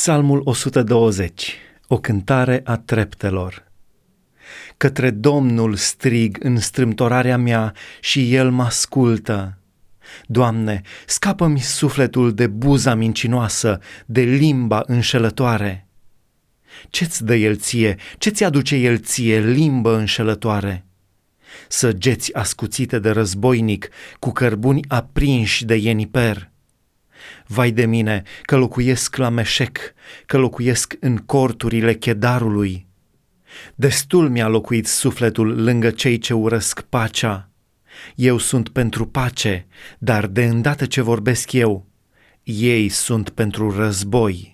Psalmul 120, o cântare a treptelor. Către Domnul strig în strâmtorarea mea și El mă ascultă. Doamne, scapă-mi sufletul de buza mincinoasă, de limba înșelătoare. Ce-ți dă El ție? Ce-ți aduce El ție, limbă înșelătoare? Săgeți ascuțite de războinic, cu cărbuni aprinși de ieniper. Vai de mine că locuiesc la Meșec, că locuiesc în corturile Chedarului. Destul mi-a locuit sufletul lângă cei ce urăsc pacea. Eu sunt pentru pace, dar de îndată ce vorbesc eu, ei sunt pentru război.